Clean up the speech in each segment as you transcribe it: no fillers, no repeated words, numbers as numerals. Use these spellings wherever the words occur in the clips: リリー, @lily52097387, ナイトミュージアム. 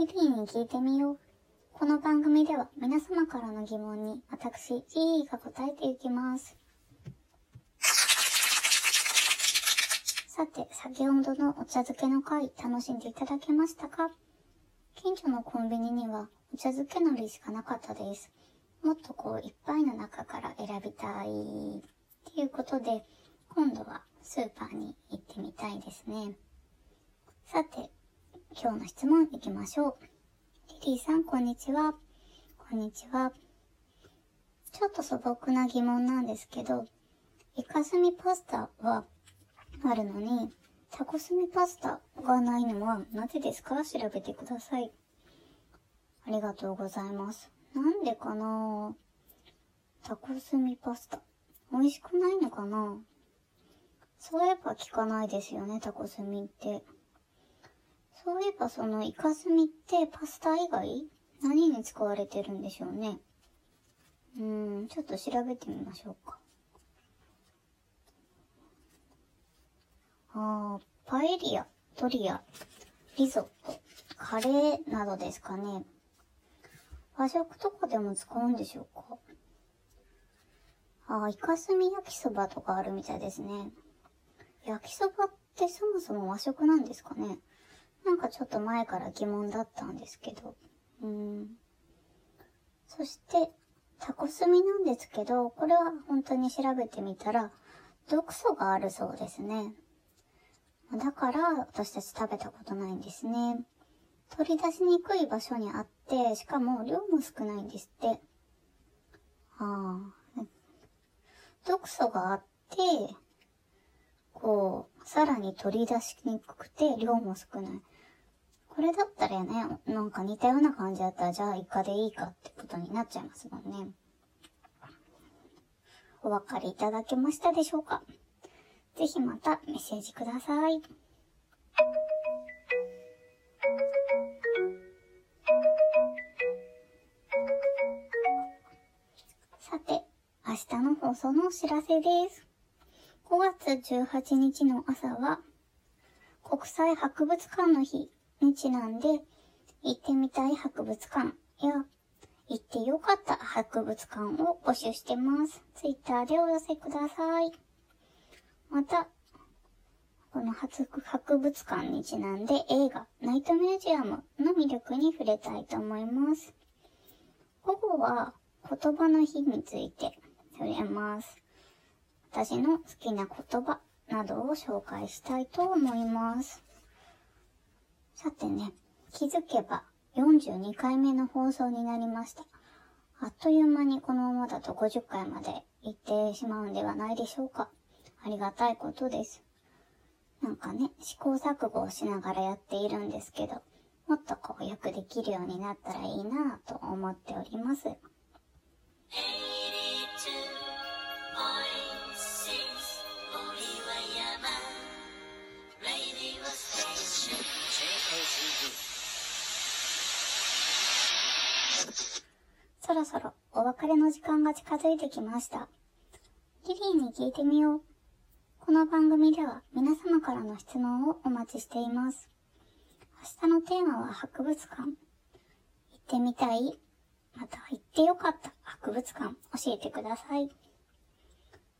リリーに聞いてみよう。この番組では皆様からの疑問に私、リリーが答えていきます。さて、先ほどのお茶漬けの回、楽しんでいただけましたか？近所のコンビニにはお茶漬け海苔しかなかったです。もっとこういっぱいの中から選びたいっていうことで、今度はスーパーに行ってみたいですね。さて、今日の質問いきましょう。リリーさん、こんにちは。こんにちは。ちょっと素朴な疑問なんですけど、イカスミパスタはあるのに、タコスミパスタがないのはなぜですか？調べてください。ありがとうございます。なんでかな？タコスミパスタ。美味しくないのかな？そういえば聞かないですよね、タコスミって。そういえばそのイカスミってパスタ以外何に使われてるんでしょうね。ちょっと調べてみましょうか。パエリア、ドリア、リゾット、カレーなどですかね。和食とかでも使うんでしょうか。イカスミ焼きそばとかあるみたいですね。焼きそばってそもそも和食なんですかね。なんかちょっと前から疑問だったんですけど。そして、タコスミなんですけど、これは本当に調べてみたら、毒素があるそうですね。だから私たち食べたことないんですね。取り出しにくい場所にあって、しかも量も少ないんですって。毒素があって、こう、さらに取り出しにくくて量も少ない。これだったらね、なんか似たような感じだったら、じゃあイカでいいかってことになっちゃいますもんね。お分かりいただけましたでしょうか？ぜひまたメッセージください。さて、明日の放送のお知らせです。5月18日の朝は、国際博物館の日にちなんで、行ってみたい博物館や、行ってよかった博物館を募集してます。ツイッターでお寄せください。また、この博物館にちなんで映画、ナイトミュージアムの魅力に触れたいと思います。午後は言葉の日について触れます。私の好きな言葉などを紹介したいと思います。さてね、気づけば42回目の放送になりました。あっという間にこのままだと50回まで行ってしまうんではないでしょうか。ありがたいことです。なんかね、試行錯誤をしながらやっているんですけど、もっとこうよくできるようになったらいいなぁと思っております。そろそろお別れの時間が近づいてきました。リリーに聞いてみよう。この番組では皆様からの質問をお待ちしています。明日のテーマは博物館。行ってみたい、また行ってよかった博物館教えてください。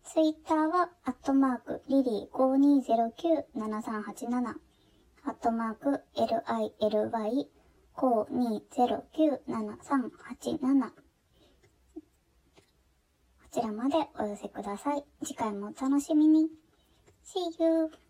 ツイッターは@lily52097387 @lily52097387 こちらまでお寄せください。次回もお楽しみに。See you!